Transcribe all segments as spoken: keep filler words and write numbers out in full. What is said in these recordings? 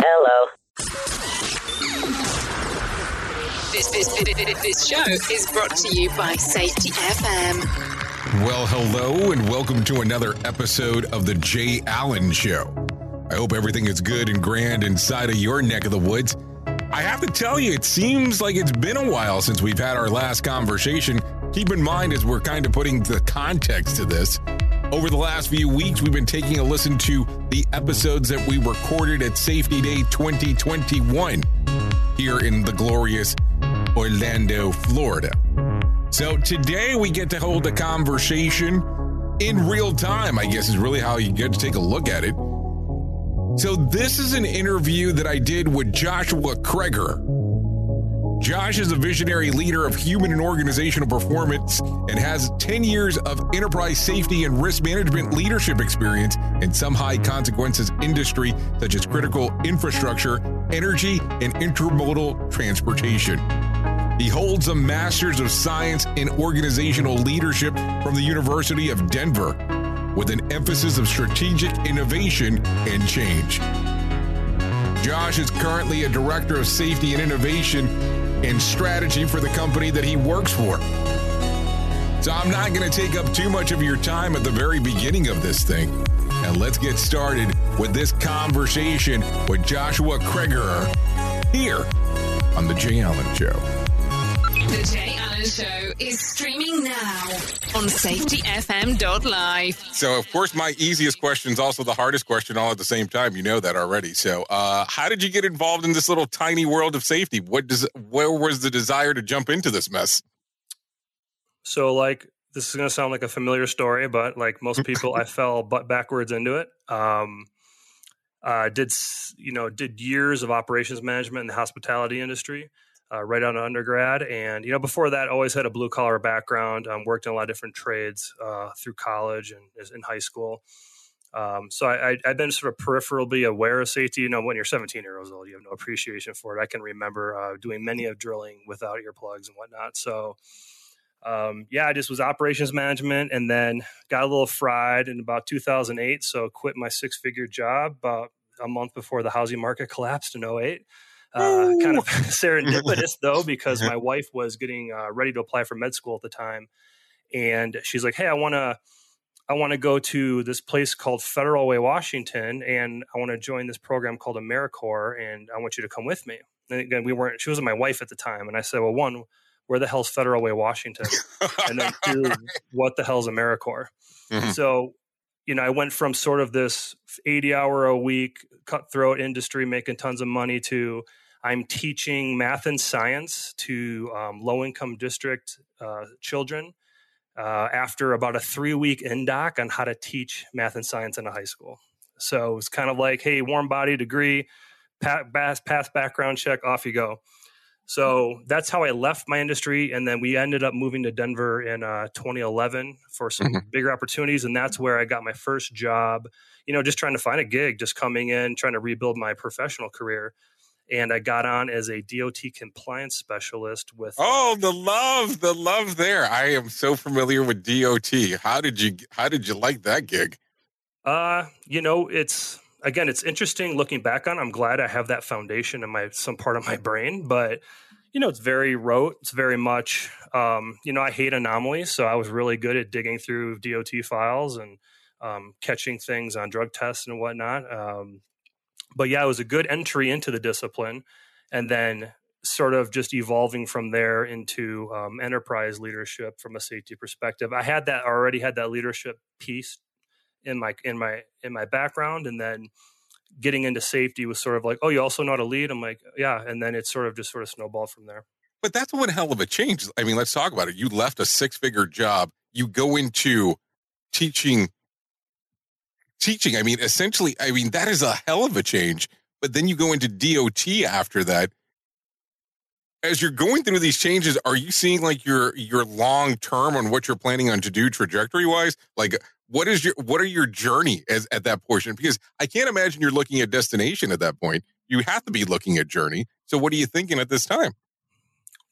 Hello. This, this, this, this show is brought to you by Safety F M. Well, hello and welcome to another episode of The Jay Allen Show. I hope everything is good and grand inside of your neck of the woods. I have to tell you, it seems like it's been a while since we've had our last conversation. Keep in mind, as we're kind of putting the context to this, over the last few weeks, we've been taking a listen to the episodes that we recorded at Safety Day twenty twenty-one here in the glorious Orlando, Florida. So today we get to hold a conversation in real time, I guess is really how you get to take a look at it. So this is an interview that I did with Joshua Kreger. Josh is a visionary leader of human and organizational performance and has ten years of enterprise safety and risk management leadership experience in some high consequences industry, such as critical infrastructure, energy, and intermodal transportation. He holds a master's of science in organizational leadership from the University of Denver with an emphasis of strategic innovation and change. Josh is currently a director of safety and innovation and strategy for the company that he works for. So I'm not going to take up too much of your time at the very beginning of this thing. And let's get started with this conversation with Joshua Kreger here on The Jay Allen Show. The Jay Allen Show is streaming now on safety f m dot live. So, of course, my easiest question is also the hardest question all at the same time. You know that already. So uh, how did you get involved in this little tiny world of safety? What does, where was the desire to jump into this mess? So, like, this is going to sound like a familiar story, but like most people, I fell butt backwards into it. Um, uh, did, you know, did years of operations management in the hospitality industry. Uh, right out of undergrad. And, you know, before that, always had a blue collar background, um, worked in a lot of different trades uh, through college and in high school. Um, so I, I, I've been sort of peripherally aware of safety. You know, when you're seventeen years old, you have no appreciation for it. I can remember uh, doing many of drilling without earplugs and whatnot. So, um, yeah, I just was operations management and then got a little fried in about two thousand eight. So quit my six figure job about a month before the housing market collapsed in oh eight. Uh, kind of serendipitous, though, because my wife was getting uh, ready to apply for med school at the time. And she's like, hey, I want to I want to go to this place called Federal Way, Washington, and I want to join this program called AmeriCorps, and I want you to come with me. And again, we weren't she wasn't my wife at the time. And I said, well, one, where the hell's Federal Way, Washington? And then two, what the hell's AmeriCorps? Mm-hmm. So, you know, I went from sort of this eighty hour a week cutthroat industry making tons of money to I'm teaching math and science to um, low-income district uh, children uh, after about a three-week in-doc on how to teach math and science in a high school. So it's kind of like, hey, warm body degree, pass, pass background check, off you go. So that's how I left my industry. And then we ended up moving to Denver in uh, twenty eleven for some mm-hmm. bigger opportunities. And that's where I got my first job, you know, just trying to find a gig, just coming in, trying to rebuild my professional career. And I got on as a D O T compliance specialist with. Oh, the love, the love there. I am so familiar with D O T. How did you, how did you like that gig? Uh, you know, it's. Again, it's interesting looking back on. I'm glad I have that foundation in my some part of my brain, but you know, it's very rote. It's very much, um, you know, I hate anomalies, so I was really good at digging through D O T files and um, catching things on drug tests and whatnot. Um, but yeah, it was a good entry into the discipline, and then sort of just evolving from there into um, enterprise leadership from a safety perspective. I had that already had that leadership piece in my in my in my background, and then getting into safety was sort of like, oh, you also know how to lead? I'm like, yeah, and then it sort of just sort of snowballed from there. But that's one hell of a change. I mean, let's talk about it. You left a six-figure job. You go into teaching, teaching. I mean, essentially, I mean, that is a hell of a change. But then you go into D O T after that. As you're going through these changes, are you seeing like your your long term on what you're planning on to do trajectory wise? Like, what is your what are your journey as at that portion? Because I can't imagine you're looking at destination at that point. You have to be looking at journey. So what are you thinking at this time?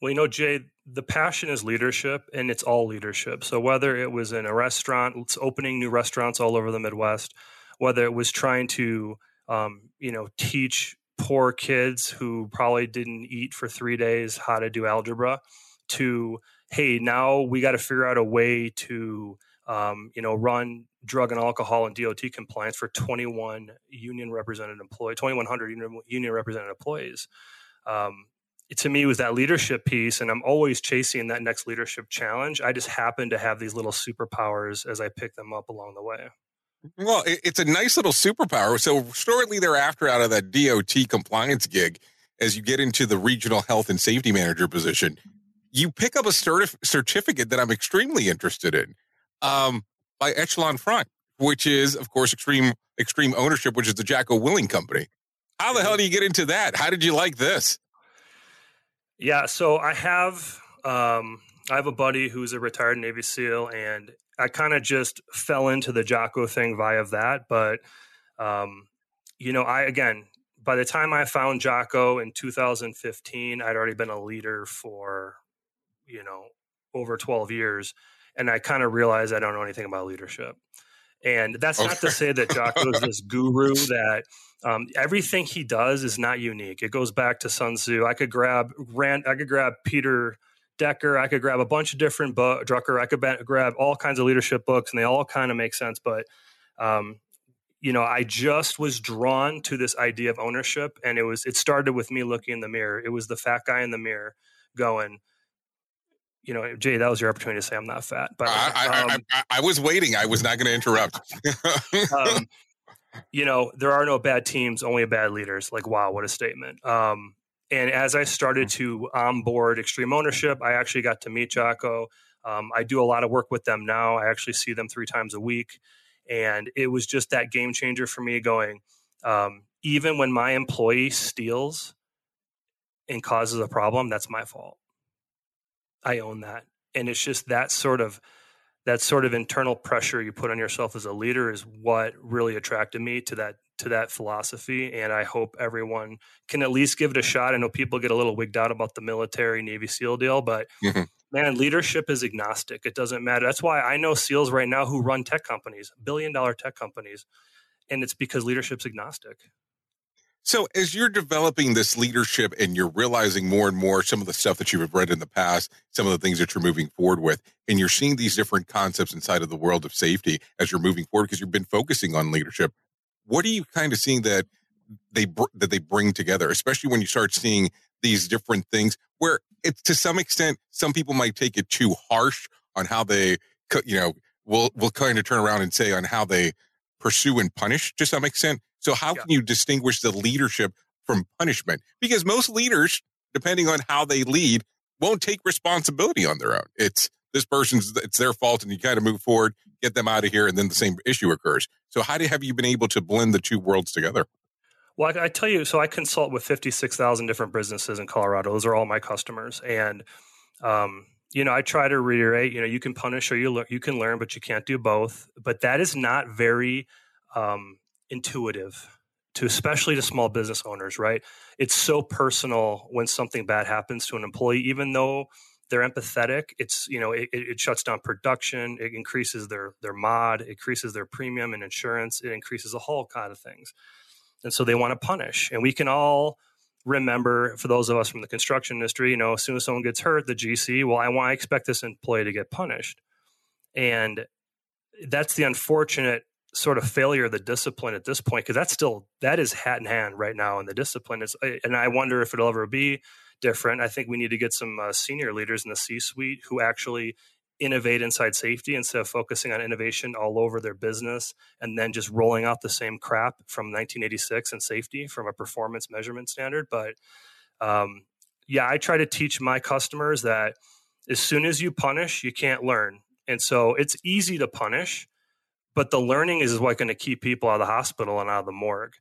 Well, you know, Jay, the passion is leadership, and it's all leadership. So whether it was in a restaurant, it's opening new restaurants all over the Midwest, whether it was trying to um, you know, teach poor kids who probably didn't eat for three days how to do algebra, to, hey, now we got to figure out a way to, um, you know, run drug and alcohol and D O T compliance for twenty-one union represented employees, twenty-one hundred union, union represented employees. Um, it, to me, was that leadership piece. And I'm always chasing that next leadership challenge. I just happen to have these little superpowers as I pick them up along the way. Well, it's a nice little superpower. So shortly thereafter, out of that D O T compliance gig, as you get into the regional health and safety manager position, you pick up a certif- certificate that I'm extremely interested in um, by Echelon Front, which is, of course, Extreme Extreme Ownership, which is the Jocko Willink company. How the hell do you get into that? How did you like this? Yeah, so I have um, I have a buddy who's a retired Navy SEAL, and I kind of just fell into the Jocko thing via that. But, um, you know, I, again, by the time I found Jocko in two thousand fifteen, I'd already been a leader for, you know, over twelve years. And I kind of realized I don't know anything about leadership. And that's okay. Not to say that Jocko is this guru that um, everything he does is not unique. It goes back to Sun Tzu. I could grab Rand, I could grab Peter Decker, I could grab a bunch of different books, Drucker, I could be- grab all kinds of leadership books, and they all kind of make sense. But, um, you know, I just was drawn to this idea of ownership, and it was it started with me looking in the mirror. It was the fat guy in the mirror going, you know, Jay, that was your opportunity to say I'm not fat. But I, um, I, I, I was waiting. I was not going to interrupt. um, you know, there are no bad teams, only bad leaders. Like, wow, what a statement. Um And as I started to onboard Extreme Ownership, I actually got to meet Jocko. Um, I do a lot of work with them now. I actually see them three times a week. And it was just that game changer for me going, um, even when my employee steals and causes a problem, that's my fault. I own that. And it's just that sort of that sort of internal pressure you put on yourself as a leader is what really attracted me to that to that philosophy. And I hope everyone can at least give it a shot. I know people get a little wigged out about the military Navy SEAL deal, but mm-hmm. man, leadership is agnostic. It doesn't matter. That's why I know SEALs right now who run tech companies, billion dollar tech companies. And it's because leadership's agnostic. So as you're developing this leadership and you're realizing more and more some of the stuff that you've read in the past, some of the things that you're moving forward with, and you're seeing these different concepts inside of the world of safety as you're moving forward, because you've been focusing on leadership, what are you kind of seeing that they br- that they bring together, especially when you start seeing these different things where it's to some extent, some people might take it too harsh on how they, you know, will will kind of turn around and say on how they pursue and punish to some extent. So how yeah. can you distinguish the leadership from punishment? Because most leaders, depending on how they lead, won't take responsibility on their own. It's this person's, it's their fault, and you kind of move forward, get them out of here, and then the same issue occurs. So how do you, have you been able to blend the two worlds together? Well, I, I tell you, so I consult with fifty-six thousand different businesses in Colorado. Those are all my customers. And, um, you know, I try to reiterate, you know, you can punish or you, le- you can learn, but you can't do both. But that is not very... Um, intuitive to, especially to small business owners, right? It's so personal when something bad happens to an employee, even though they're empathetic, it's, you know, it, it shuts down production. It increases their, their mod, it increases their premium and insurance. It increases a whole kind of things. And so they want to punish. And we can all remember, for those of us from the construction industry, you know, as soon as someone gets hurt, the G C, well, I want, I expect this employee to get punished. And that's the unfortunate sort of failure of the discipline at this point, because that's still, that is hat in hand right now in the discipline. It's, and I wonder if it'll ever be different. I think we need to get some uh, senior leaders in the C-suite who actually innovate inside safety instead of focusing on innovation all over their business and then just rolling out the same crap from nineteen eighty-six and safety from a performance measurement standard. But um, yeah, I try to teach my customers that as soon as you punish, you can't learn. And so it's easy to punish, but the learning is what's going to keep people out of the hospital and out of the morgue.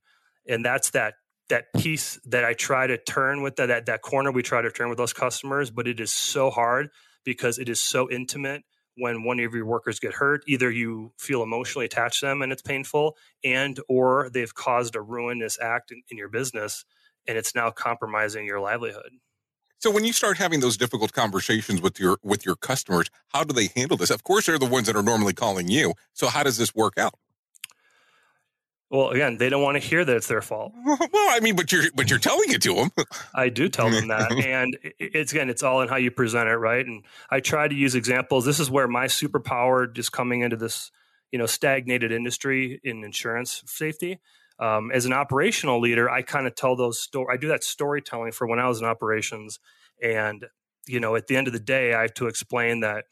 And that's that that piece that I try to turn with, the, that that corner we try to turn with those customers, but it is so hard because it is so intimate. When one of your workers get hurt, either you feel emotionally attached to them and it's painful, and or they've caused a ruinous act in, in your business and it's now compromising your livelihood. So when you start having those difficult conversations with your with your customers, how do they handle this? Of course, they're the ones that are normally calling you. So how does this work out? Well, again, they don't want to hear that it's their fault. Well, I mean, but you're but you're telling it to them. I do tell them that, and it's again, it's all in how you present it, right? And I try to use examples. This is where my superpower, just coming into this, you know, stagnated industry in insurance safety. Um, as an operational leader, I kind of tell those story. I do that storytelling for when I was in operations, and you know, at the end of the day, I have to explain that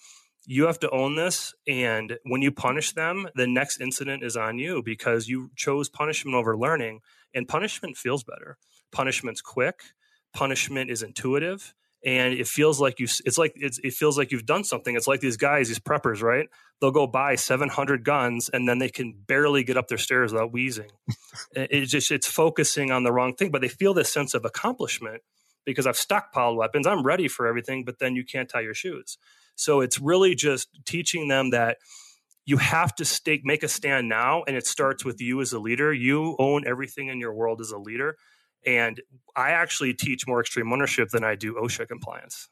you have to own this, and when you punish them, the next incident is on you because you chose punishment over learning, and punishment feels better. Punishment's quick. Punishment is intuitive, and it feels like you. It's like it's, it feels like you've done something. It's like these guys, these preppers, right? They'll go buy seven hundred guns, and then they can barely get up their stairs without wheezing. It's just it's focusing on the wrong thing, but they feel this sense of accomplishment because I've stockpiled weapons. I'm ready for everything, but then you can't tie your shoes. So it's really just teaching them that you have to stake, make a stand now, and it starts with you as a leader. You own everything in your world as a leader. And I actually teach more extreme ownership than I do OSHA compliance.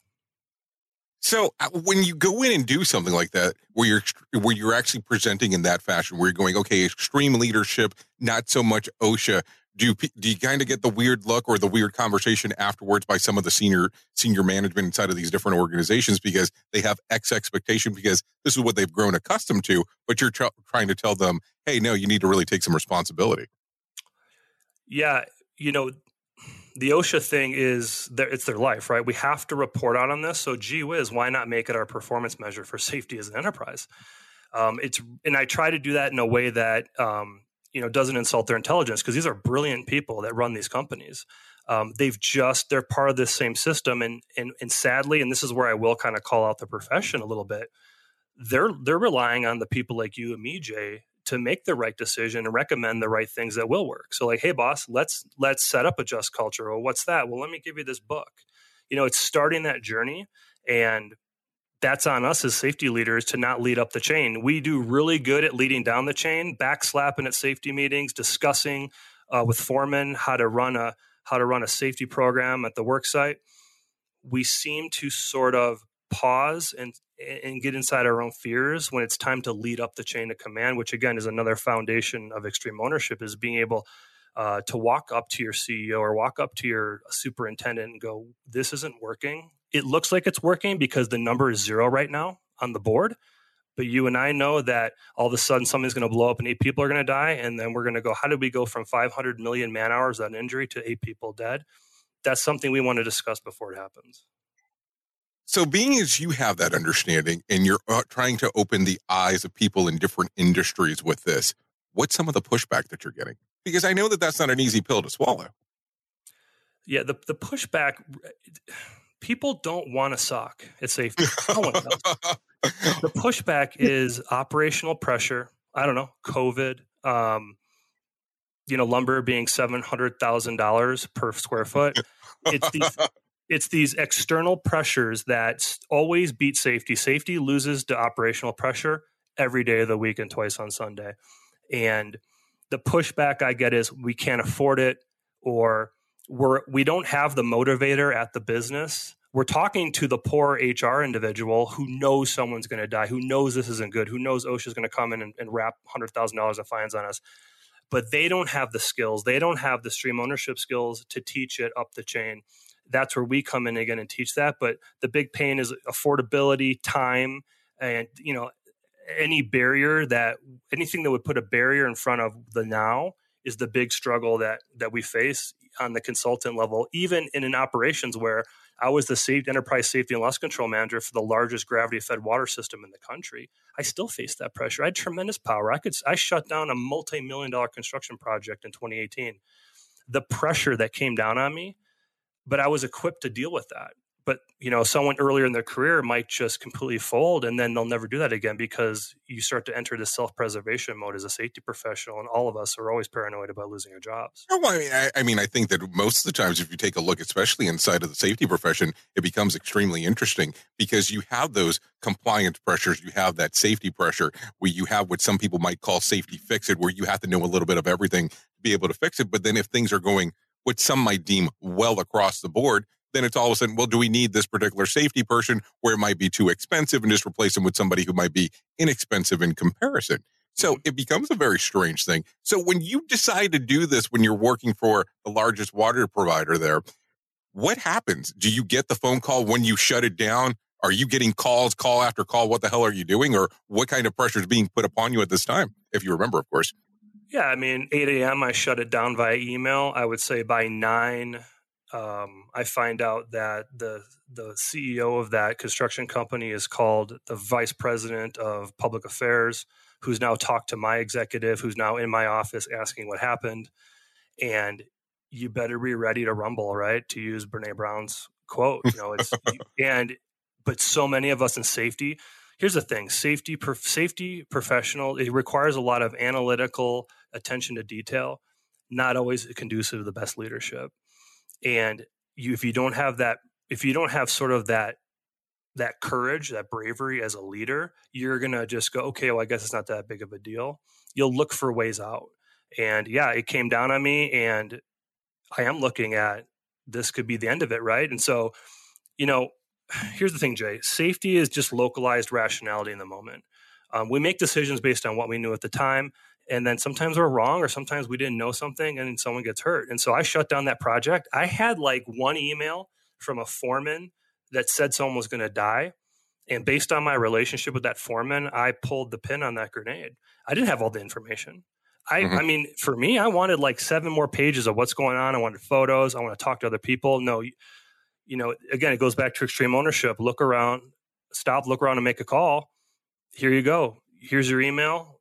So when you go in and do something like that, where you're where you're actually presenting in that fashion, where you're going, okay, extreme leadership, not so much OSHA. Do you, do you kind of get the weird look or the weird conversation afterwards by some of the senior senior management inside of these different organizations because they have X expectation because this is what they've grown accustomed to, but you're tr- trying to tell them, hey, no, you need to really take some responsibility. Yeah, you know, the OSHA thing is, their, it's their life, right? We have to report out on this. So gee whiz, why not make it our performance measure for safety as an enterprise? Um, it's and I try to do that in a way that um, – you know, doesn't insult their intelligence because these are brilliant people that run these companies. Um, they've just, they're part of this same system. And, and, and sadly, and this is where I will kind of call out the profession a little bit. They're, they're relying on the people like you and me, Jay, to make the right decision and recommend the right things that will work. So like, hey boss, let's, let's set up a just culture. Well, what's that? Well, let me give you this book. You know, it's starting that journey, and that's on us as safety leaders to not lead up the chain. We do really good at leading down the chain, backslapping at safety meetings, discussing uh, with foremen how to run a how to run a safety program at the work site. We seem to sort of pause and and get inside our own fears when it's time to lead up the chain of command, which again is another foundation of extreme ownership, is being able uh, to walk up to your C E O or walk up to your superintendent and go, "This isn't working. It looks like it's working because the number is zero right now on the board. But you and I know that all of a sudden something's going to blow up and eight people are going to die. And then we're going to go, how did we go from five hundred million man hours on injury to eight people dead?" That's something we want to discuss before it happens. So being as you have that understanding and you're trying to open the eyes of people in different industries with this, what's some of the pushback that you're getting? Because I know that that's not an easy pill to swallow. Yeah, the, the pushback... People don't want to sock at safety. No one does. The pushback is operational pressure. I don't know, COVID, um, you know, lumber being seven hundred thousand dollars per square foot. It's these, it's these external pressures that always beat safety. Safety loses to operational pressure every day of the week and twice on Sunday. And the pushback I get is we can't afford it, or We're, we don't have the motivator at the business. We're talking to the poor H R individual who knows someone's going to die, who knows this isn't good, who knows OSHA is going to come in and, and wrap one hundred thousand dollars of fines on us. But they don't have the skills. They don't have the stream ownership skills to teach it up the chain. That's where we come in again and teach that. But the big pain is affordability, time, and, you know, any barrier that anything that would put a barrier in front of the now is the big struggle that that we face on the consultant level, even in an operations where I was the safety, enterprise safety and loss control manager for the largest gravity-fed water system in the country. I still faced that pressure. I had tremendous power. I could I shut down a multi-million dollar construction project in twenty eighteen. The pressure that came down on me, but I was equipped to deal with that. But you know, someone earlier in their career might just completely fold, and then they'll never do that again because you start to enter this self-preservation mode as a safety professional, and all of us are always paranoid about losing our jobs. No, I mean, I, I mean, I think that most of the times, if you take a look, especially inside of the safety profession, it becomes extremely interesting because you have those compliance pressures, you have that safety pressure, where you have what some people might call safety fix-it, where you have to know a little bit of everything to be able to fix it. But then, if things are going what some might deem well across the board, then it's all of a sudden, well, do we need this particular safety person where it might be too expensive and just replace them with somebody who might be inexpensive in comparison? So it becomes a very strange thing. So when you decide to do this, when you're working for the largest water provider there, what happens? Do you get the phone call when you shut it down? Are you getting calls, call after call? What the hell are you doing? Or what kind of pressure is being put upon you at this time? If you remember, of course. Yeah, I mean, eight a.m. I shut it down via email. I would say by nine Um, I find out that the the C E O of that construction company is called the vice president of public affairs, who's now talked to my executive, who's now in my office asking what happened. And you better be ready to rumble, right? To use Brene Brown's quote, you know, it's and but so many of us in safety. Here's the thing: safety prof, safety professional. It requires a lot of analytical attention to detail, not always conducive to the best leadership. And you, if you don't have that, if you don't have sort of that, that courage, that bravery as a leader, you're going to just go, okay, well, I guess it's not that big of a deal. You'll look for ways out. And yeah, it came down on me, and I am looking at this could be the end of it. Right. And so, you know, here's the thing, Jay, safety is just localized rationality in the moment. Um, we make decisions based on what we knew at the time. And then sometimes we're wrong, or sometimes we didn't know something and someone gets hurt. And so I shut down that project. I had like one email from a foreman that said someone was going to die. And based on my relationship with that foreman, I pulled the pin on that grenade. I didn't have all the information. I, mm-hmm. I mean, for me, I wanted like seven more pages of what's going on. I wanted photos. I want to talk to other people. No, you know, again, it goes back to extreme ownership. Look around, stop, look around and make a call. Here you go. Here's your email.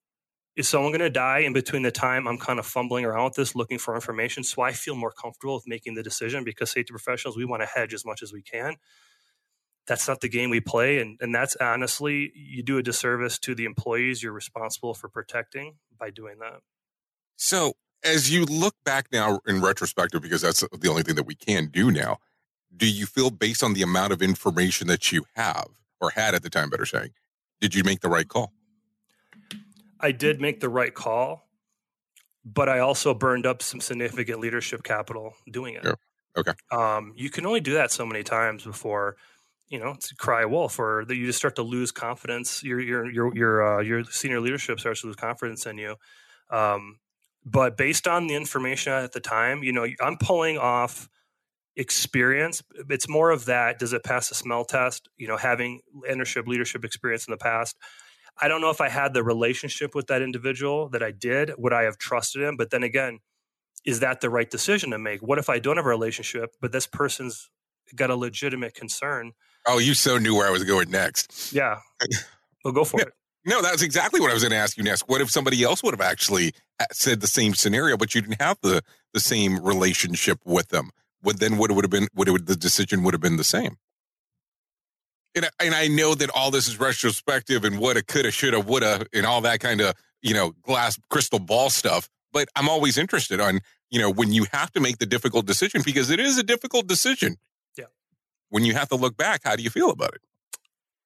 Is someone going to die in between the time I'm kind of fumbling around with this, looking for information? So I feel more comfortable with making the decision because safety professionals, we want to hedge as much as we can. That's not the game we play. And, and that's honestly, you do a disservice to the employees you're responsible for protecting by doing that. So as you look back now in retrospective, because that's the only thing that we can do now, do you feel based on the amount of information that you have or had at the time, better saying, did you make the right call? I did make the right call, but I also burned up some significant leadership capital doing it. Yeah. Okay. Um, you can only do that so many times before, you know, it's cry wolf, or that you just start to lose confidence. Your your your your uh, your senior leadership starts to lose confidence in you. Um, but based on the information at the time, you know, I'm pulling off experience. It's more of that. Does it pass the smell test? You know, having leadership leadership experience in the past. I don't know if I had the relationship with that individual that I did. Would I have trusted him? But then again, is that the right decision to make? What if I don't have a relationship, but this person's got a legitimate concern? Oh, you so knew where I was going next. Yeah. Well, go for yeah. it. No, that's exactly what I was going to ask you next. What if somebody else would have actually said the same scenario, but you didn't have the, the same relationship with them? What then would it would have been, would it, the decision would have been the same? And I know that all this is retrospective and what it coulda, shoulda, woulda, and all that kind of, you know, glass crystal ball stuff. But I'm always interested on, you know, when you have to make the difficult decision, because it is a difficult decision. Yeah. When you have to look back, how do you feel about it?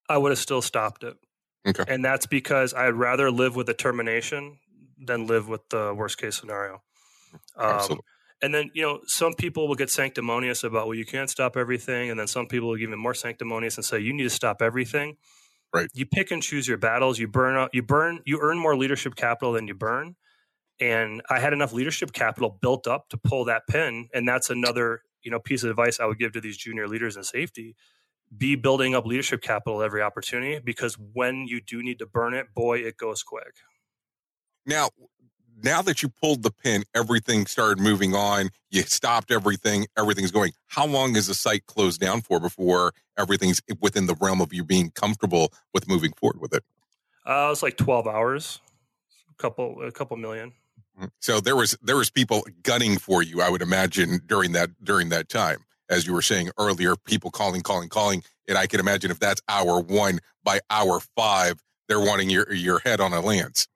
I would have still stopped it. Okay. And that's because I'd rather live with the termination than live with the worst case scenario. Absolutely. Um, And then, you know, some people will get sanctimonious about, well, you can't stop everything. And then some people will get even more sanctimonious and say, you need to stop everything. Right. You pick and choose your battles. You burn out, you burn, you earn more leadership capital than you burn. And I had enough leadership capital built up to pull that pin. And that's another, you know, piece of advice I would give to these junior leaders in safety. be building up leadership capital every opportunity, because when you do need to burn it, boy, it goes quick. Now, now that you pulled the pin, everything started moving on. You stopped everything. Everything's going. How long is the site closed down for before everything's within the realm of you being comfortable with moving forward with it? Uh, it's like twelve hours, a couple, a couple million. So there was there was people gunning for you, I would imagine, during that during that time. As you were saying earlier, people calling, calling, calling. And I can imagine if that's hour one, by hour five, they're wanting your your head on a lance.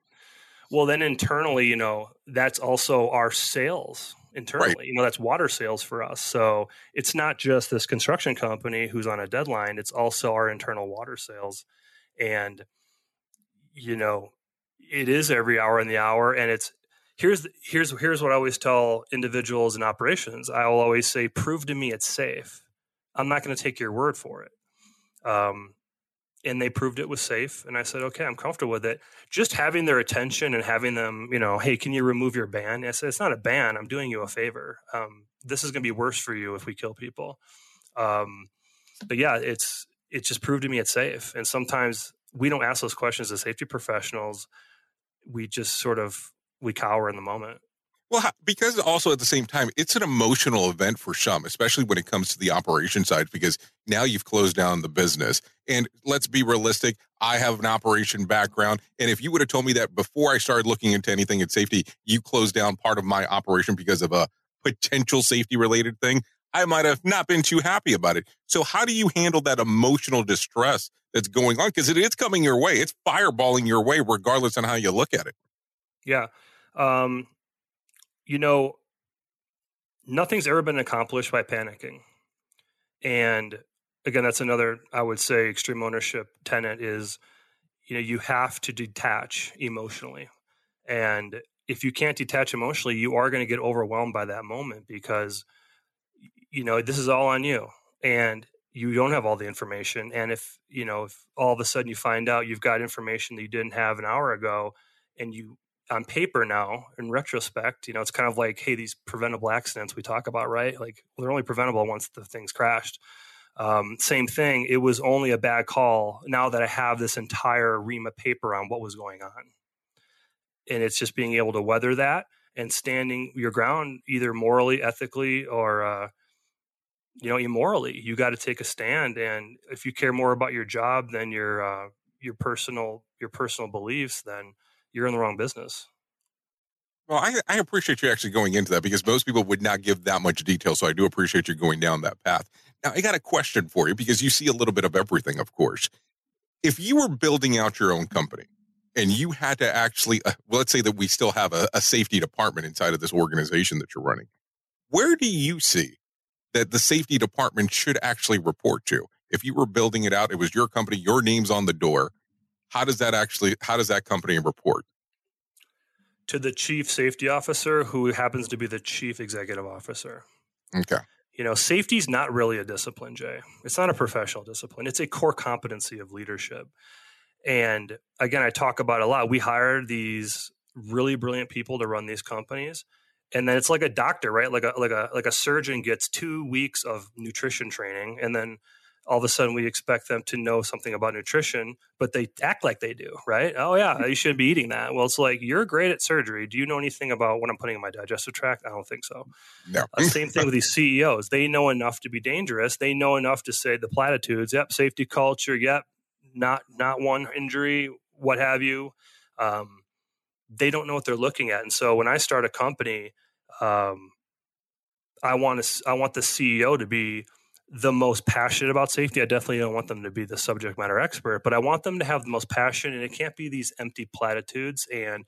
Well, then internally, you know, that's also our sales internally. Right. You know, that's water sales for us. So it's not just this construction company who's on a deadline. It's also our internal water sales. And, you know, it is every hour in the hour. And it's Here's here's here's what I always tell individuals in operations. I will always say, prove to me it's safe. I'm not going to take your word for it. Um, and they proved it was safe. And I said, okay, I'm comfortable with it. Just having their attention and having them, you know, hey, can you remove your ban? And I said, it's not a ban. I'm doing you a favor. Um, this is going to be worse for you if we kill people. Um, but yeah, it's it just proved to me it's safe. And sometimes we don't ask those questions as safety professionals. We just sort of we cower in the moment. Well, because also at the same time, it's an emotional event for some, especially when it comes to the operation side, because now you've closed down the business. And let's be realistic. I have an operation background. And if you would have told me that before I started looking into anything at safety, you closed down part of my operation because of a potential safety related thing, I might have not been too happy about it. So how do you handle that emotional distress that's going on? Because it is coming your way. It's fireballing your way, regardless on how you look at it. Yeah. Um, you know, nothing's ever been accomplished by panicking. And again, that's another, I would say, extreme ownership tenet is, you know, you have to detach emotionally. And if you can't detach emotionally, you are going to get overwhelmed by that moment because, you know, this is all on you and you don't have all the information. And if, you know, if all of a sudden you find out you've got information that you didn't have an hour ago and you, on paper now, in retrospect, you know, it's kind of like, hey, these preventable accidents we talk about, right? Like, well, they're only preventable once the thing's crashed. Um, same thing. It was only a bad call now that I have this entire ream of paper on what was going on. And it's just being able to weather that and standing your ground, either morally, ethically, or, uh, you know, immorally. You got to take a stand. And if you care more about your job than your, uh, your personal, your personal beliefs, then you're in the wrong business. Well, I, I appreciate you actually going into that because most people would not give that much detail. So I do appreciate you going down that path. Now, I got a question for you because you see a little bit of everything, of course. If you were building out your own company and you had to actually, uh, well, let's say that we still have a, a safety department inside of this organization that you're running, where do you see that the safety department should actually report to? If you were building it out, it was your company, your name's on the door. How does that actually, how does that company report? To the chief safety officer, who happens to be the chief executive officer. Okay. You know, safety is not really a discipline, Jay. It's not a professional discipline. It's a core competency of leadership. And again, I talk about it a lot. We hire these really brilliant people to run these companies. And then it's like a doctor, right? Like a, like a, like a surgeon gets two weeks of nutrition training, and then all of a sudden we expect them to know something about nutrition, but they act like they do, right? Oh yeah, you shouldn't be eating that. Well, it's like, you're great at surgery. Do you know anything about what I'm putting in my digestive tract? I don't think so. No. uh, same thing with these C E Os. They know enough to be dangerous. They know enough to say the platitudes. Yep. Safety culture. Yep. Not, not one injury, what have you. Um, they don't know what they're looking at. And so when I start a company, um, I want to, I want the C E O to be the most passionate about safety. I definitely don't want them to be the subject matter expert, but I want them to have the most passion, and it can't be these empty platitudes and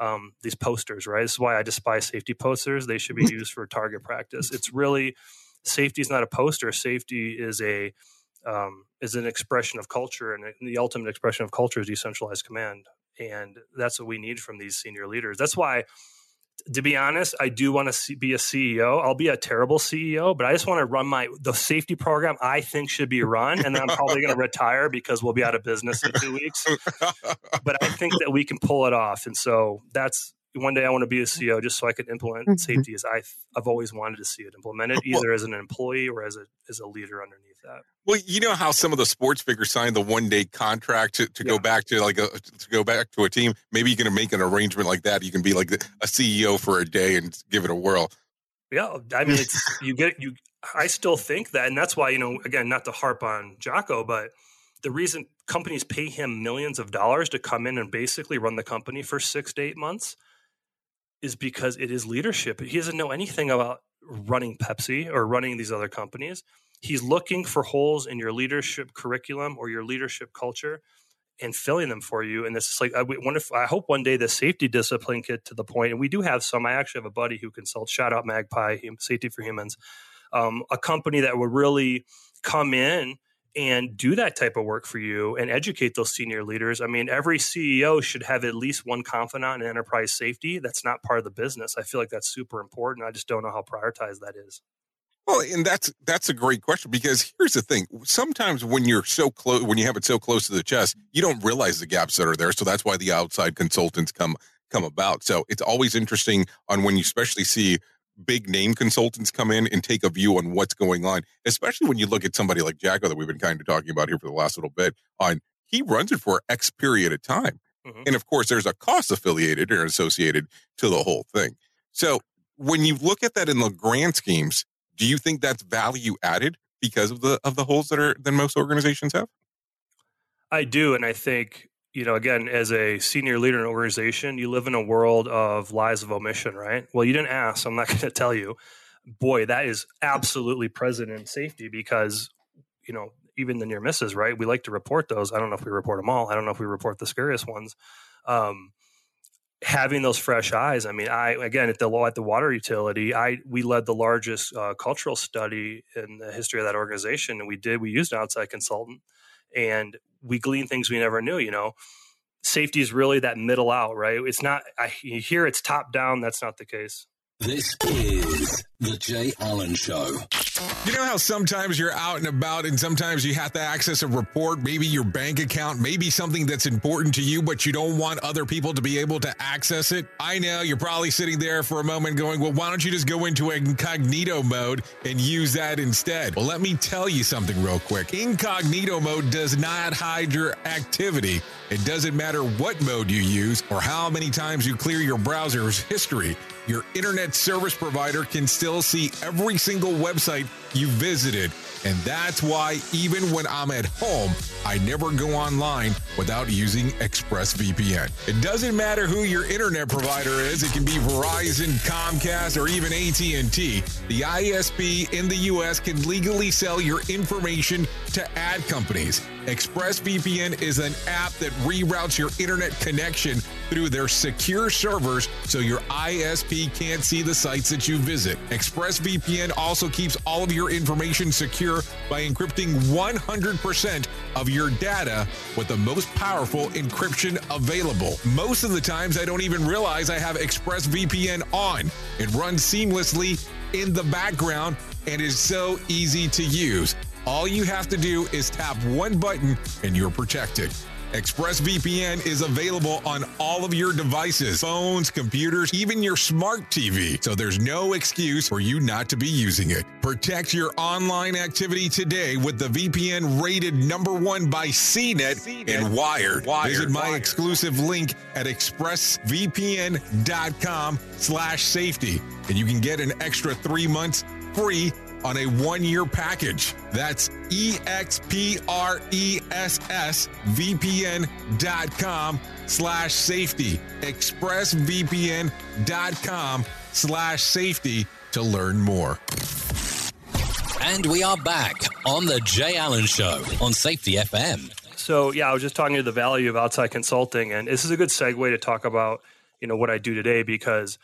um, these posters, right? This is why I despise safety posters. They should be used for target practice. It's really, safety is not a poster. Safety is a um, is an expression of culture, and the ultimate expression of culture is decentralized command. And that's what we need from these senior leaders. That's why, to be honest, I do want to be a C E O. I'll be a terrible C E O, but I just want to run my the safety program I think should be run, and then I'm probably going to retire because we'll be out of business in two weeks. But I think that we can pull it off, and so that's one day I want to be a C O just so I could implement mm-hmm. safety as I've, I've always wanted to see it implemented, either well, as an employee or as a as a leader underneath that. Well, you know how some of the sports figures sign the one day contract to, to yeah. go back to like a, to go back to a team. Maybe you can make an arrangement like that. You can be like a C E O for a day and give it a whirl. Yeah, I mean, it's, you get you. I still think that, and that's why, you know, again, not to harp on Jocko, but the reason companies pay him millions of dollars to come in and basically run the company for six to eight months is because it is leadership. He doesn't know anything about running Pepsi or running these other companies. He's looking for holes in your leadership curriculum or your leadership culture and filling them for you. And this is like, I wonder if, I hope one day the safety discipline get to the point, and we do have some. I actually have a buddy who consults, shout out Magpie, Safety for Humans, um, a company that would really come in and do that type of work for you and educate those senior leaders. I mean, every C E O should have at least one confidant in enterprise safety. That's not part of the business. I feel like that's super important. I just don't know how prioritized that is. Well, and that's that's a great question, because here's the thing. Sometimes when you're so close, when you have it so close to the chest, you don't realize the gaps that are there. So that's why the outside consultants come come about. So it's always interesting on when you especially see big name consultants come in and take a view on what's going on, especially when you look at somebody like Jocko that we've been kind of talking about here for the last little bit. On he runs it for X period of time. Mm-hmm. And of course, there's a cost affiliated or associated to the whole thing. So when you look at that in the grand schemes, do you think that's value added because of the of the holes that are that most organizations have? I do. And I think, you know, again, as a senior leader in an organization, you live in a world of lies of omission, right? Well, you didn't ask, so I'm not going to tell you. Boy, that is absolutely present in safety because, you know, even the near misses, right? We like to report those. I don't know if we report them all. I don't know if we report the scariest ones. Um, having those fresh eyes. I mean, I, again, at the law, at the water utility, I, we led the largest uh, cultural study in the history of that organization. And we did, we used an outside consultant, and we glean things we never knew, you know. Safety is really that middle out, right? It's not, I, you hear it's top down. That's not the case. This is The Jay Allen Show. You know how sometimes you're out and about and sometimes you have to access a report, maybe your bank account, maybe something that's important to you, but you don't want other people to be able to access it? I know you're probably sitting there for a moment going, well, why don't you just go into incognito mode and use that instead? Well, let me tell you something real quick. Incognito mode does not hide your activity. It doesn't matter what mode you use or how many times you clear your browser's history. Your internet service provider can still see every single website you visited. And that's why even when I'm at home, I never go online without using Express V P N. It doesn't matter who your internet provider is. It can be Verizon, Comcast, or even A T and T. The I S P in the U S can legally sell your information to ad companies. ExpressVPN is an app that reroutes your internet connection through their secure servers so your I S P can't see the sites that you visit. ExpressVPN also keeps all of your information secure by encrypting one hundred percent of your data with the most powerful encryption available. Most of the times, I don't even realize I have ExpressVPN on. It runs seamlessly in the background and is so easy to use. All you have to do is tap one button and you're protected. ExpressVPN is available on all of your devices, phones, computers, even your smart T V. So there's no excuse for you not to be using it. Protect your online activity today with the V P N rated number one by C net and Wired. Visit my exclusive link at expressvpn.com slash safety, and you can get an extra three months free on a one-year package. That's E X P R E S S V P N dot com slash safety. ExpressVPN.com slash safety to learn more. And we are back on The Jay Allen Show on Safety F M. So, yeah, I was just talking to the value of outside consulting, and this is a good segue to talk about, you know, what I do today, because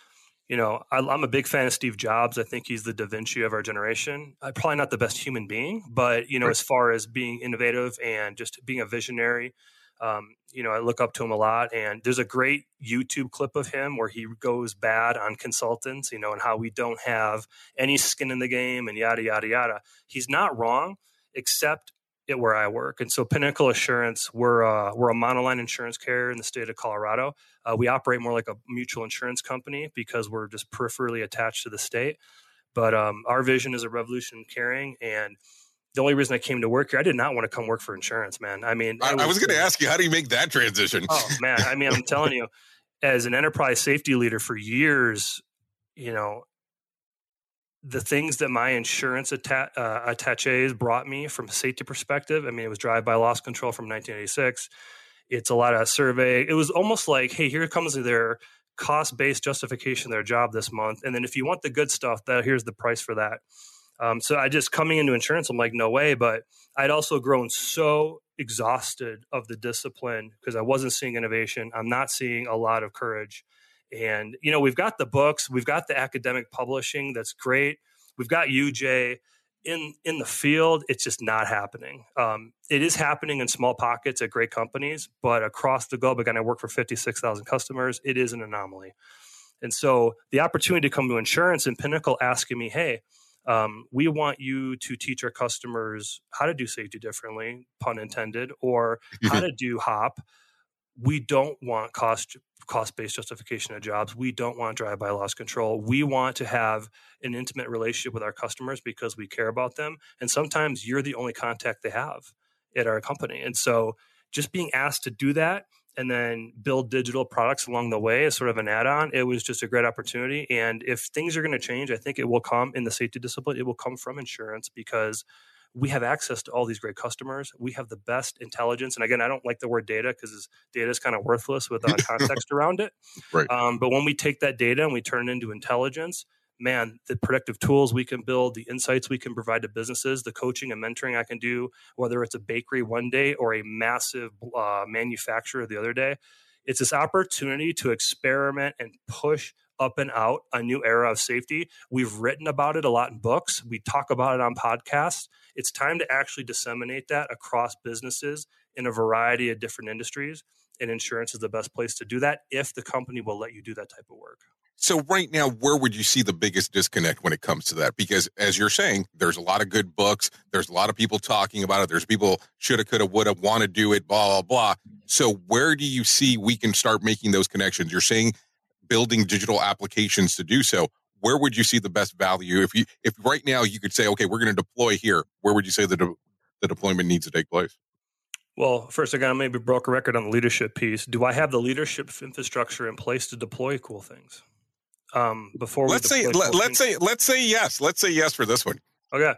You know, I, I'm a big fan of Steve Jobs. I think he's the Da Vinci of our generation. Uh, probably not the best human being, but, you know, as far as being innovative and just being a visionary, um, you know, I look up to him a lot. And there's a great YouTube clip of him where he goes bad on consultants, you know, and how we don't have any skin in the game and yada, yada, yada. He's not wrong, except at where I work. And so Pinnacle Assurance, we're, uh, we're a monoline insurance carrier in the state of Colorado. Uh, we operate more like a mutual insurance company because we're just peripherally attached to the state. But um, our vision is a revolution in carrying. And the only reason I came to work here, I did not want to come work for insurance, man. I mean, I, I was going to ask you, how do you make that transition? Oh, man. I mean, I'm telling you, as an enterprise safety leader for years, you know, the things that my insurance atta- uh, attachés brought me from a safety perspective, I mean, it was drive-by loss control from nineteen eighty-six. It's a lot of survey. It was almost like, hey, here comes their cost-based justification of their job this month. And then if you want the good stuff, that here's the price for that. Um, so I just coming into insurance, I'm like, no way. But I'd also grown so exhausted of the discipline because I wasn't seeing innovation. I'm not seeing a lot of courage. And, you know, we've got the books, we've got the academic publishing. That's great. We've got you, Jay, in, in the field. It's just not happening. Um, it is happening in small pockets at great companies, but across the globe, again, I work for fifty-six thousand customers. It is an anomaly. And so the opportunity to come to insurance and Pinnacle asking me, hey, um, we want you to teach our customers how to do safety differently, pun intended, or how to do HOP. We don't want cost cost-based justification of jobs. We don't want drive-by loss control. We want to have an intimate relationship with our customers because we care about them. And sometimes you're the only contact they have at our company. And so just being asked to do that and then build digital products along the way as sort of an add-on, it was just a great opportunity. And if things are going to change, I think it will come in the safety discipline. It will come from insurance because we have access to all these great customers. We have the best intelligence. And again, I don't like the word data because data is kind of worthless without context around it. Right. Um, but when we take that data and we turn it into intelligence, man, the productive tools we can build, the insights we can provide to businesses, the coaching and mentoring I can do, whether it's a bakery one day or a massive uh, manufacturer the other day, it's this opportunity to experiment and push up and out a new era of safety. We've written about it a lot in books. We talk about it on podcasts. It's time to actually disseminate that across businesses in a variety of different industries. And insurance is the best place to do that if the company will let you do that type of work. So right now, where would you see the biggest disconnect when it comes to that? Because as you're saying, there's a lot of good books. There's a lot of people talking about it. There's people shoulda, coulda, woulda, wanna do it, blah, blah, blah. So where do you see we can start making those connections? You're saying building digital applications to do so. Where would you see the best value? If you, if right now you could say, okay, we're going to deploy here, where would you say the de- the deployment needs to take place? Well, first, again, I maybe broke a record on the leadership piece. Do I have the leadership infrastructure in place to deploy cool things? Um, before we let's say cool let, let's say let's say yes, let's say yes for this one. Okay,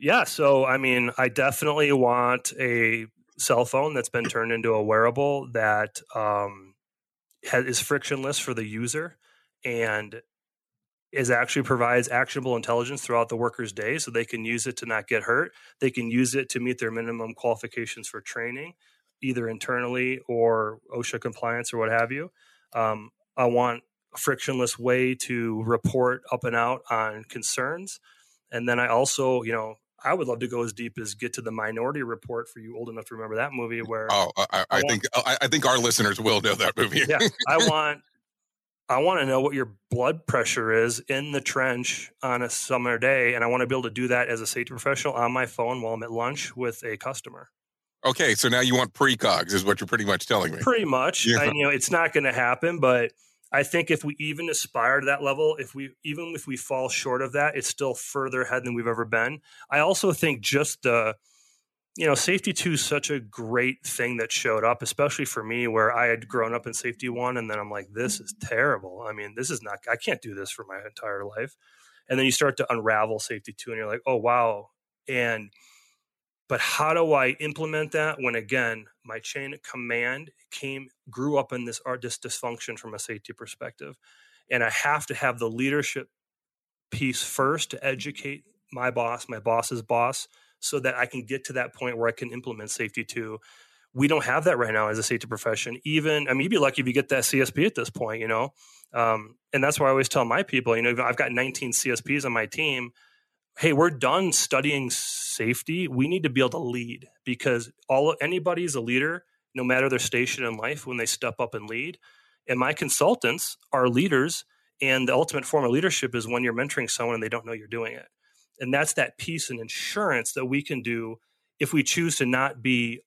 yeah. So I mean, I definitely want a cell phone that's been turned into a wearable that um, has, is frictionless for the user and is actually provides actionable intelligence throughout the worker's day so they can use it to not get hurt. They can use it to meet their minimum qualifications for training, either internally or OSHA compliance or what have you. Um, I want a frictionless way to report up and out on concerns. And then I also, you know, I would love to go as deep as get to the Minority Report for you old enough to remember that movie where... Oh, I, I, I want, think I, I think our listeners will know that movie. Yeah, I want... I want to know what your blood pressure is in the trench on a summer day, and I want to be able to do that as a safety professional on my phone while I'm at lunch with a customer. Okay, so now you want precogs is what you're pretty much telling me. Pretty much. Yeah. And, you know, it's not going to happen, but I think if we even aspire to that level, if we even if we fall short of that, it's still further ahead than we've ever been. I also think just the... You know, Safety Two is such a great thing that showed up, especially for me, where I had grown up in Safety One, and then I'm like, this is terrible. I mean, this is not, I can't do this for my entire life. And then you start to unravel Safety Two, and you're like, oh, wow. And, but how do I implement that when, again, my chain of command came, grew up in this, this dysfunction from a safety perspective? And I have to have the leadership piece first to educate my boss, my boss's boss, so that I can get to that point where I can implement Safety Two. We don't have that right now as a safety profession. Even, I mean, you'd be lucky if you get that C S P at this point, you know? Um, and that's why I always tell my people, you know, I've got nineteen C S Ps on my team. Hey, we're done studying safety. We need to be able to lead because all anybody's a leader, no matter their station in life, when they step up and lead. And my consultants are leaders. And the ultimate form of leadership is when you're mentoring someone and they don't know you're doing it. And that's that piece in insurance that we can do if we choose to not be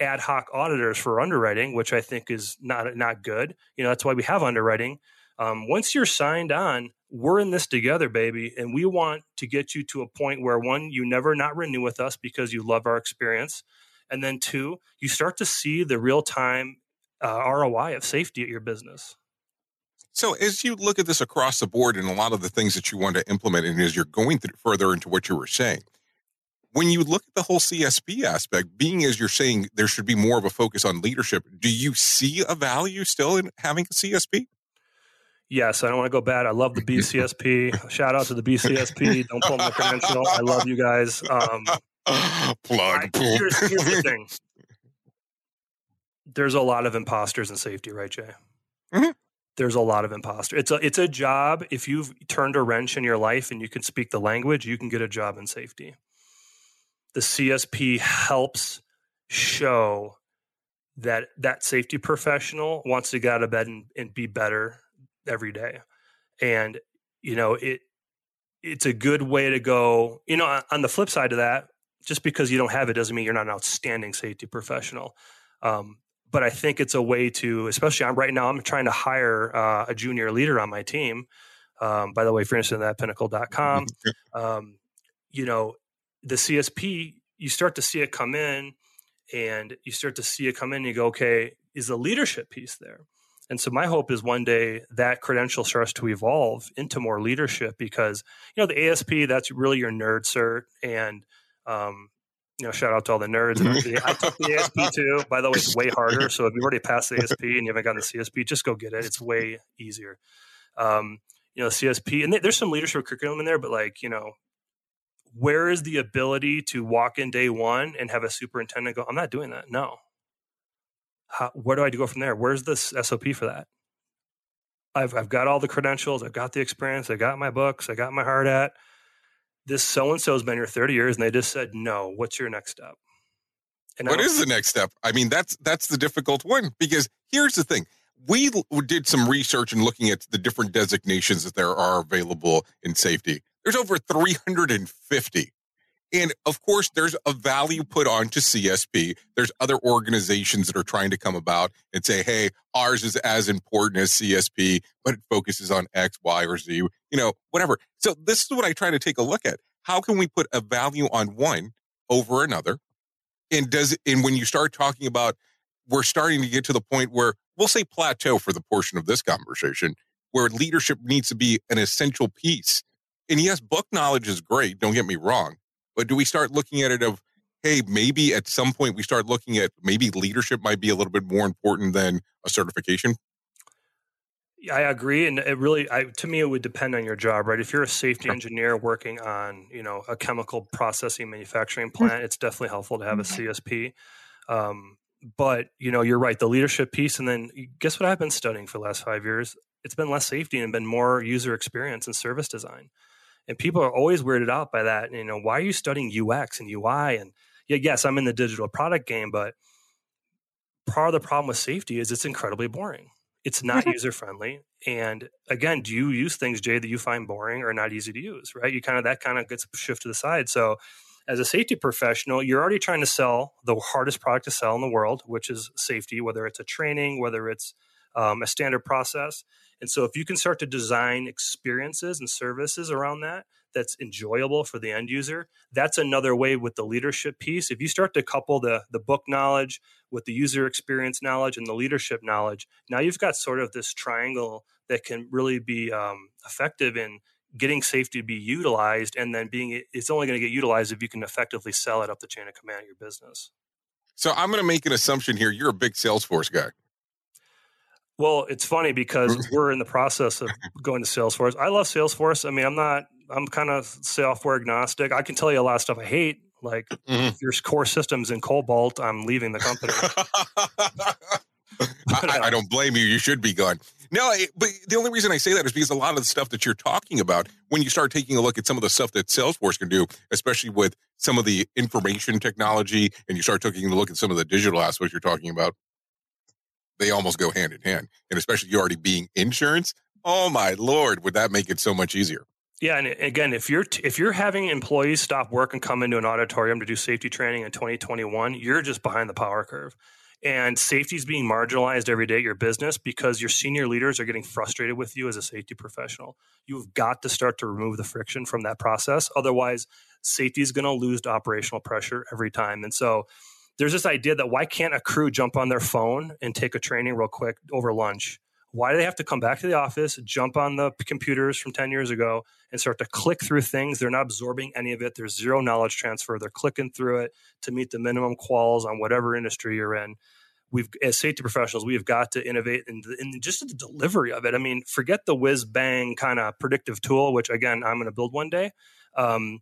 ad hoc auditors for underwriting, which I think is not not good, you know, that's why we have underwriting. Um, once you're signed on, we're in this together, baby. And we want to get you to a point where, one, you never not renew with us because you love our experience. And then two, you start to see the real-time uh, R O I of safety at your business. So as you look at this across the board and a lot of the things that you want to implement, and as you're going through further into what you were saying, when you look at the whole C S P aspect, being as you're saying there should be more of a focus on leadership, do you see a value still in having a C S P? Yes, I don't want to go bad. I love the B C S P. Shout out to the B C S P. Don't pull my credential. I love you guys. Um, Plug. I, here's, here's the thing. There's a lot of imposters in safety, right, Jay? Mm-hmm. There's a lot of imposters. It's a, it's a job. If you've turned a wrench in your life and you can speak the language, you can get a job in safety. The C S P helps show that that safety professional wants to get out of bed and, and be better every day. And, you know, it it's a good way to go. You know, on the flip side of that, just because you don't have it doesn't mean you're not an outstanding safety professional. Um, but I think it's a way to, especially I'm, right now, I'm trying to hire uh, a junior leader on my team. Um, by the way, if you're interested in that, pinnacle dot com, um, you know, the C S P, you start to see it come in and you start to see it come in and you go, okay, is the leadership piece there? And so my hope is one day that credential starts to evolve into more leadership because, you know, the A S P, that's really your nerd cert. And, um, you know, shout out to all the nerds. I took the A S P too. By the way, it's way harder. So if you've already passed the A S P and you haven't gotten the C S P, just go get it. It's way easier. Um, you know, C S P, and th- there's some leadership curriculum in there, but like, you know, where is the ability to walk in day one and have a superintendent go, I'm not doing that. No. How, where do I go from there? Where's this S O P for that? I've I've got all the credentials. I've got the experience. I got my books. I got my hard hat. This so-and-so has been here thirty years, and they just said, no, what's your next step? And what is the next step? I mean, that's that's the difficult one because here's the thing. We did some research and looking at the different designations that there are available in safety. There's over three hundred fifty. And, of course, there's a value put on to C S P. There's other organizations that are trying to come about and say, hey, ours is as important as C S P, but it focuses on X, Y, or Z, you know, whatever. So this is what I try to take a look at. How can we put a value on one over another? And does and when you start talking about, we're starting to get to the point where we'll say plateau for the portion of this conversation, where leadership needs to be an essential piece. And, yes, book knowledge is great. Don't get me wrong. But do we start looking at it of, hey, maybe at some point we start looking at maybe leadership might be a little bit more important than a certification? Yeah, I agree. And it really, I, to me, it would depend on your job, right? If you're a safety engineer working on, you know, a chemical processing manufacturing plant, it's definitely helpful to have a C S P. Um, but, you know, you're right, the leadership piece. And then guess what I've been studying for the last five years? It's been less safety and been more user experience and service design. And people are always weirded out by that. And, you know, why are you studying U X and U I? And yeah, yes, I'm in the digital product game, but part of the problem with safety is it's incredibly boring. It's not mm-hmm. user-friendly. And again, do you use things, Jay, that you find boring or not easy to use, right? You kind of, that kind of gets shifted to the side. So as a safety professional, you're already trying to sell the hardest product to sell in the world, which is safety, whether it's a training, whether it's um, a standard process. And so if you can start to design experiences and services around that, that's enjoyable for the end user, that's another way with the leadership piece. If you start to couple the the book knowledge with the user experience knowledge and the leadership knowledge, now you've got sort of this triangle that can really be um, effective in getting safety to be utilized. And then being it's only going to get utilized if you can effectively sell it up the chain of command of your business. So I'm going to make an assumption here. You're a big Salesforce guy. Well, it's funny because we're in the process of going to Salesforce. I love Salesforce. I mean, I'm not, I'm kind of software agnostic. I can tell you a lot of stuff I hate. Like mm-hmm. if your core system's in Cobalt, I'm leaving the company. but, I, uh, I don't blame you. You should be gone. No, it, but the only reason I say that is because a lot of the stuff that you're talking about, when you start taking a look at some of the stuff that Salesforce can do, especially with some of the information technology, and you start taking a look at some of the digital aspects you're talking about, they almost go hand in hand. And especially you already being insurance. Oh my Lord, would that make it so much easier? Yeah, and again, if you're if you're having employees stop work and come into an auditorium to do safety training in twenty twenty-one, you're just behind the power curve. And safety is being marginalized every day at your business because your senior leaders are getting frustrated with you as a safety professional. You've got to start to remove the friction from that process. Otherwise, safety is going to lose to operational pressure every time. And so there's this idea that why can't a crew jump on their phone and take a training real quick over lunch? Why do they have to come back to the office, jump on the computers from ten years ago and start to click through things? They're not absorbing any of it. There's zero knowledge transfer. They're clicking through it to meet the minimum quals on whatever industry you're in. We've, as safety professionals, we have got to innovate in, in just the delivery of it. I mean, forget the whiz-bang kind of predictive tool, which, again, I'm going to build one day. Um,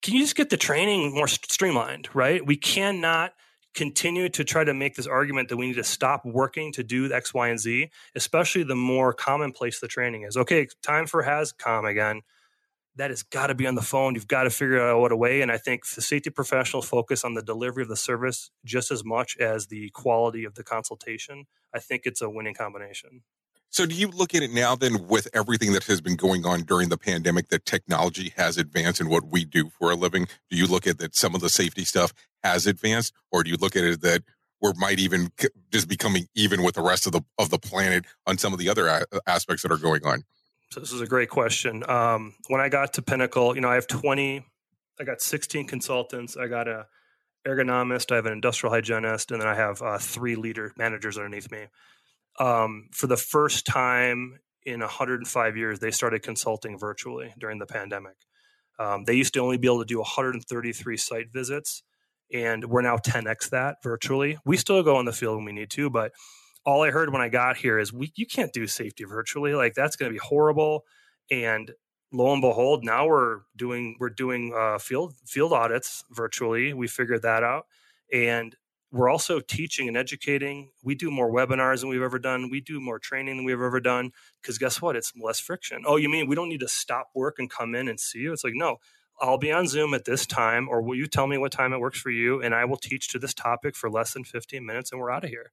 can you just get the training more streamlined, right? We cannot continue to try to make this argument that we need to stop working to do X, Y, and Z, especially the more commonplace the training is. Okay, time for HazCom again. That has got to be on the phone. You've got to figure out what a way. And I think the safety professionals focus on the delivery of the service just as much as the quality of the consultation. I think it's a winning combination. So do you look at it now then with everything that has been going on during the pandemic that technology has advanced and what we do for a living? Do you look at that some of the safety stuff has advanced, or do you look at it that we might even just becoming even with the rest of the of the planet on some of the other a- aspects that are going on? So this is a great question. Um, when I got to Pinnacle, you know, I have twenty, I got sixteen consultants. I got a ergonomist, I have an industrial hygienist, and then I have uh, three leader managers underneath me. Um, for the first time in one hundred five years, they started consulting virtually during the pandemic. Um, they used to only be able to do one hundred thirty-three site visits, and we're now ten x that virtually. We still go in the field when we need to, but all I heard when I got here is we you can't do safety virtually. Like, that's going to be horrible. And lo and behold, now we're doing we're doing uh, field field audits virtually. We figured that out, and we're also teaching and educating. We do more webinars than we've ever done. We do more training than we've ever done, because guess what? It's less friction. Oh, you mean we don't need to stop work and come in and see you? It's like, no, I'll be on Zoom at this time, or will you tell me what time it works for you, and I will teach to this topic for less than fifteen minutes, and we're out of here.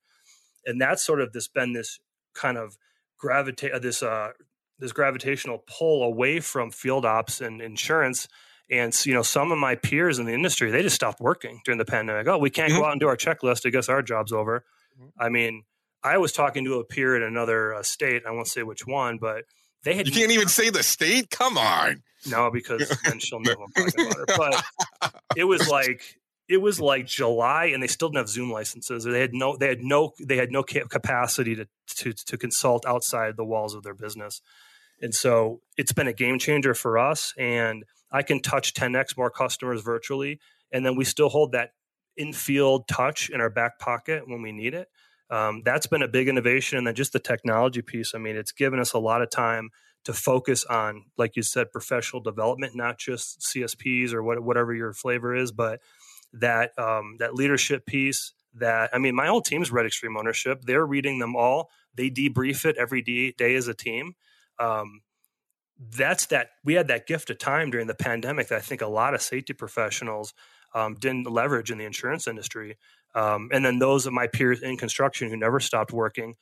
And that's sort of this been this kind of gravita- this uh, this gravitational pull away from field ops and insurance. And, you know, some of my peers in the industry, they just stopped working during the pandemic. Oh, we can't mm-hmm. go out and do our checklist. I guess our job's over. Mm-hmm. I mean, I was talking to a peer in another uh, state. I won't say which one, but they had... You can't even say the state? Come on. No, because then she'll know what I'm talking about her. But it was like... It was like July, and they still didn't have Zoom licenses. They had no, they had no, they had no capacity to to to consult outside the walls of their business, and so it's been a game changer for us. And I can touch ten x more customers virtually, and then we still hold that in-field touch in our back pocket when we need it. Um, that's been a big innovation, and then just the technology piece. I mean, it's given us a lot of time to focus on, like you said, professional development, not just C S Ps or what, whatever your flavor is, but that um, that leadership piece. That, I mean, my whole team's read Extreme Ownership. They're reading them all. They debrief it every day as a team. Um, that's that we had that gift of time during the pandemic that I think a lot of safety professionals um, didn't leverage in the insurance industry. Um, and then those of my peers in construction who never stopped working.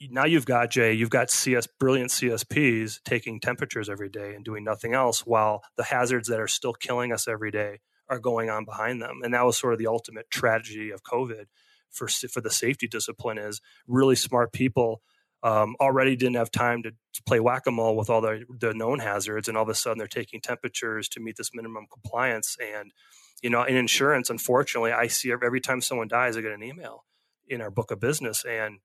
Now you've got, Jay, you've got C S brilliant C S Ps taking temperatures every day and doing nothing else, while the hazards that are still killing us every day are going on behind them. And that was sort of the ultimate tragedy of COVID for for the safety discipline, is really smart people um, already didn't have time to play whack-a-mole with all the, the known hazards. And all of a sudden they're taking temperatures to meet this minimum compliance. And, you know, in insurance, unfortunately, I see every, every time someone dies, I get an email in our book of business. And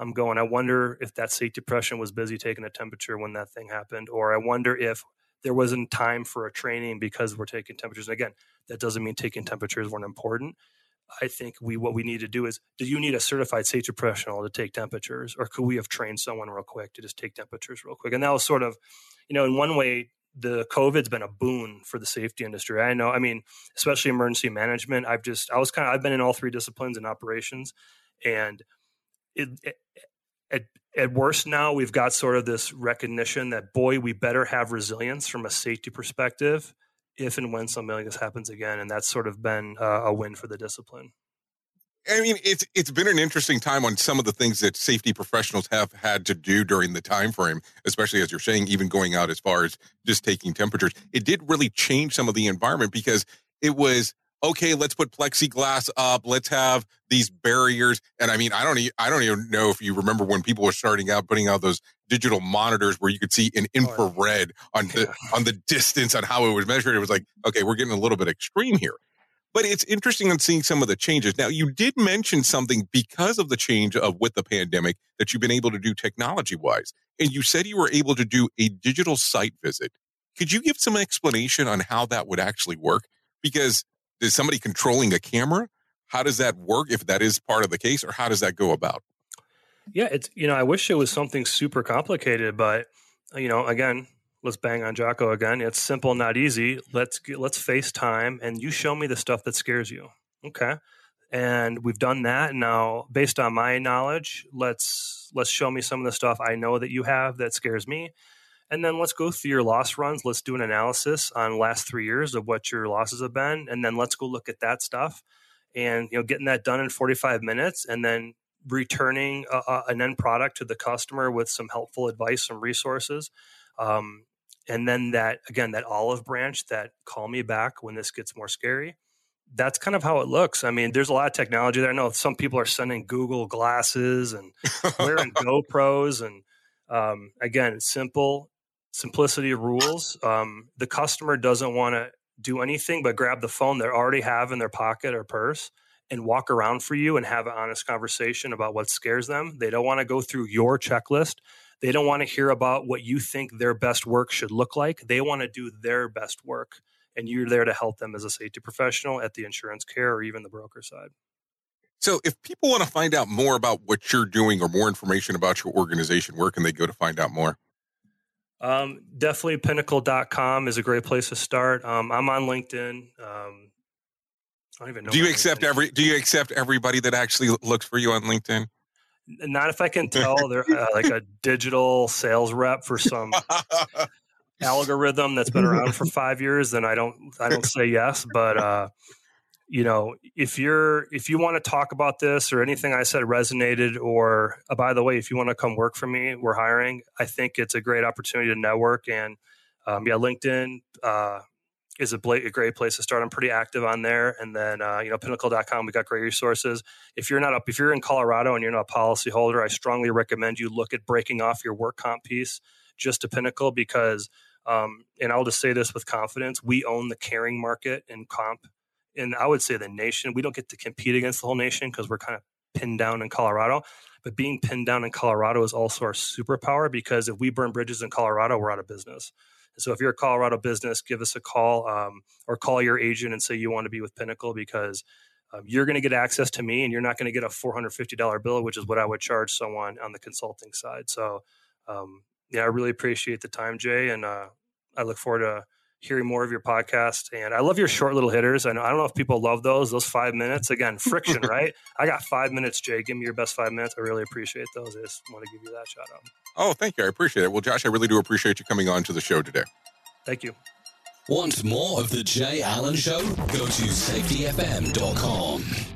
I'm going, I wonder if that safety professional was busy taking a temperature when that thing happened, or I wonder if there wasn't time for a training because we're taking temperatures. And again, that doesn't mean taking temperatures weren't important. I think we what we need to do is, do you need a certified safety professional to take temperatures? Or could we have trained someone real quick to just take temperatures real quick? And that was sort of, you know, in one way, the COVID's been a boon for the safety industry. I know, I mean, especially emergency management. I've just, I was kind of, I've been in all three disciplines in operations. And it, it At, at worst now, we've got sort of this recognition that, boy, we better have resilience from a safety perspective if and when something like this happens again. And that's sort of been uh, a win for the discipline. I mean, it's it's been an interesting time on some of the things that safety professionals have had to do during the time frame, especially as you're saying, even going out as far as just taking temperatures. It did really change some of the environment because it was, okay, let's put plexiglass up, let's have these barriers. And I mean, I don't, I don't even know if you remember when people were starting out putting out those digital monitors where you could see in infrared on the yeah. on the distance on how it was measured. It was like, okay, we're getting a little bit extreme here. But it's interesting on seeing some of the changes. Now, you did mention something because of the change of with the pandemic that you've been able to do technology-wise. And you said you were able to do a digital site visit. Could you give some explanation on how that would actually work? Because is somebody controlling a camera? How does that work if that is part of the case, or how does that go about? Yeah, it's, you know, I wish it was something super complicated, but, you know, again, let's bang on Jocko again. It's simple, not easy. Let's let's FaceTime, and you show me the stuff that scares you. Okay, and we've done that now. Based on my knowledge, let's let's show me some of the stuff I know that you have that scares me, and then let's go through your loss runs. Let's do an analysis on last three years of what your losses have been, and then let's go look at that stuff, and you know, getting that done in forty-five minutes, and then returning a, a, an end product to the customer with some helpful advice, some resources. Um, And then that, again, that olive branch, that call me back when this gets more scary. That's kind of how it looks. I mean, there's a lot of technology there. I know some people are sending Google glasses and wearing GoPros. And um, again, it's simple, simplicity rules. Um, the customer doesn't want to do anything but grab the phone they already have in their pocket or purse and walk around for you and have an honest conversation about what scares them. They don't want to go through your checklist. They don't want to hear about what you think their best work should look like. They want to do their best work, and you're there to help them as a safety professional at the insurance carrier or even the broker side. So if people want to find out more about what you're doing or more information about your organization, where can they go to find out more? Um, definitely pinnacle dot com is a great place to start. Um, I'm on LinkedIn. Um, I don't even know. Do you accept LinkedIn. every, do you accept everybody that actually looks for you on LinkedIn? Not if I can tell they're uh, like a digital sales rep for some algorithm that's been around for five years, then I don't, I don't say yes. But, uh, you know, if you're, if you want to talk about this or anything I said resonated, or uh, by the way, if you want to come work for me, we're hiring. I think it's a great opportunity to network. And um, yeah, LinkedIn uh, is a, bla- a great place to start. I'm pretty active on there. And then, uh, you know, pinnacle dot com, we got great resources. If you're not up, if you're in Colorado and you're not a policyholder, I strongly recommend you look at breaking off your work comp piece just to Pinnacle because, um, and I'll just say this with confidence, we own the carrying market in comp. And I would say the nation, we don't get to compete against the whole nation because we're kind of pinned down in Colorado. But being pinned down in Colorado is also our superpower because if we burn bridges in Colorado, we're out of business. So if you're a Colorado business, give us a call um, or call your agent and say you want to be with Pinnacle because um, you're going to get access to me and you're not going to get a four hundred fifty dollars bill, which is what I would charge someone on the consulting side. So um, yeah, I really appreciate the time, Jay. And uh, I look forward to hearing more of your podcast. And I love your short little hitters. I know, I don't know if people love those, those five minutes. Again, friction, right? I got five minutes, Jay. Give me your best five minutes. I really appreciate those. I just want to give you that shout out. Oh, thank you. I appreciate it. Well, Josh, I really do appreciate you coming on to the show today. Thank you. Want more of The Jay Allen Show? Go to safety f m dot com.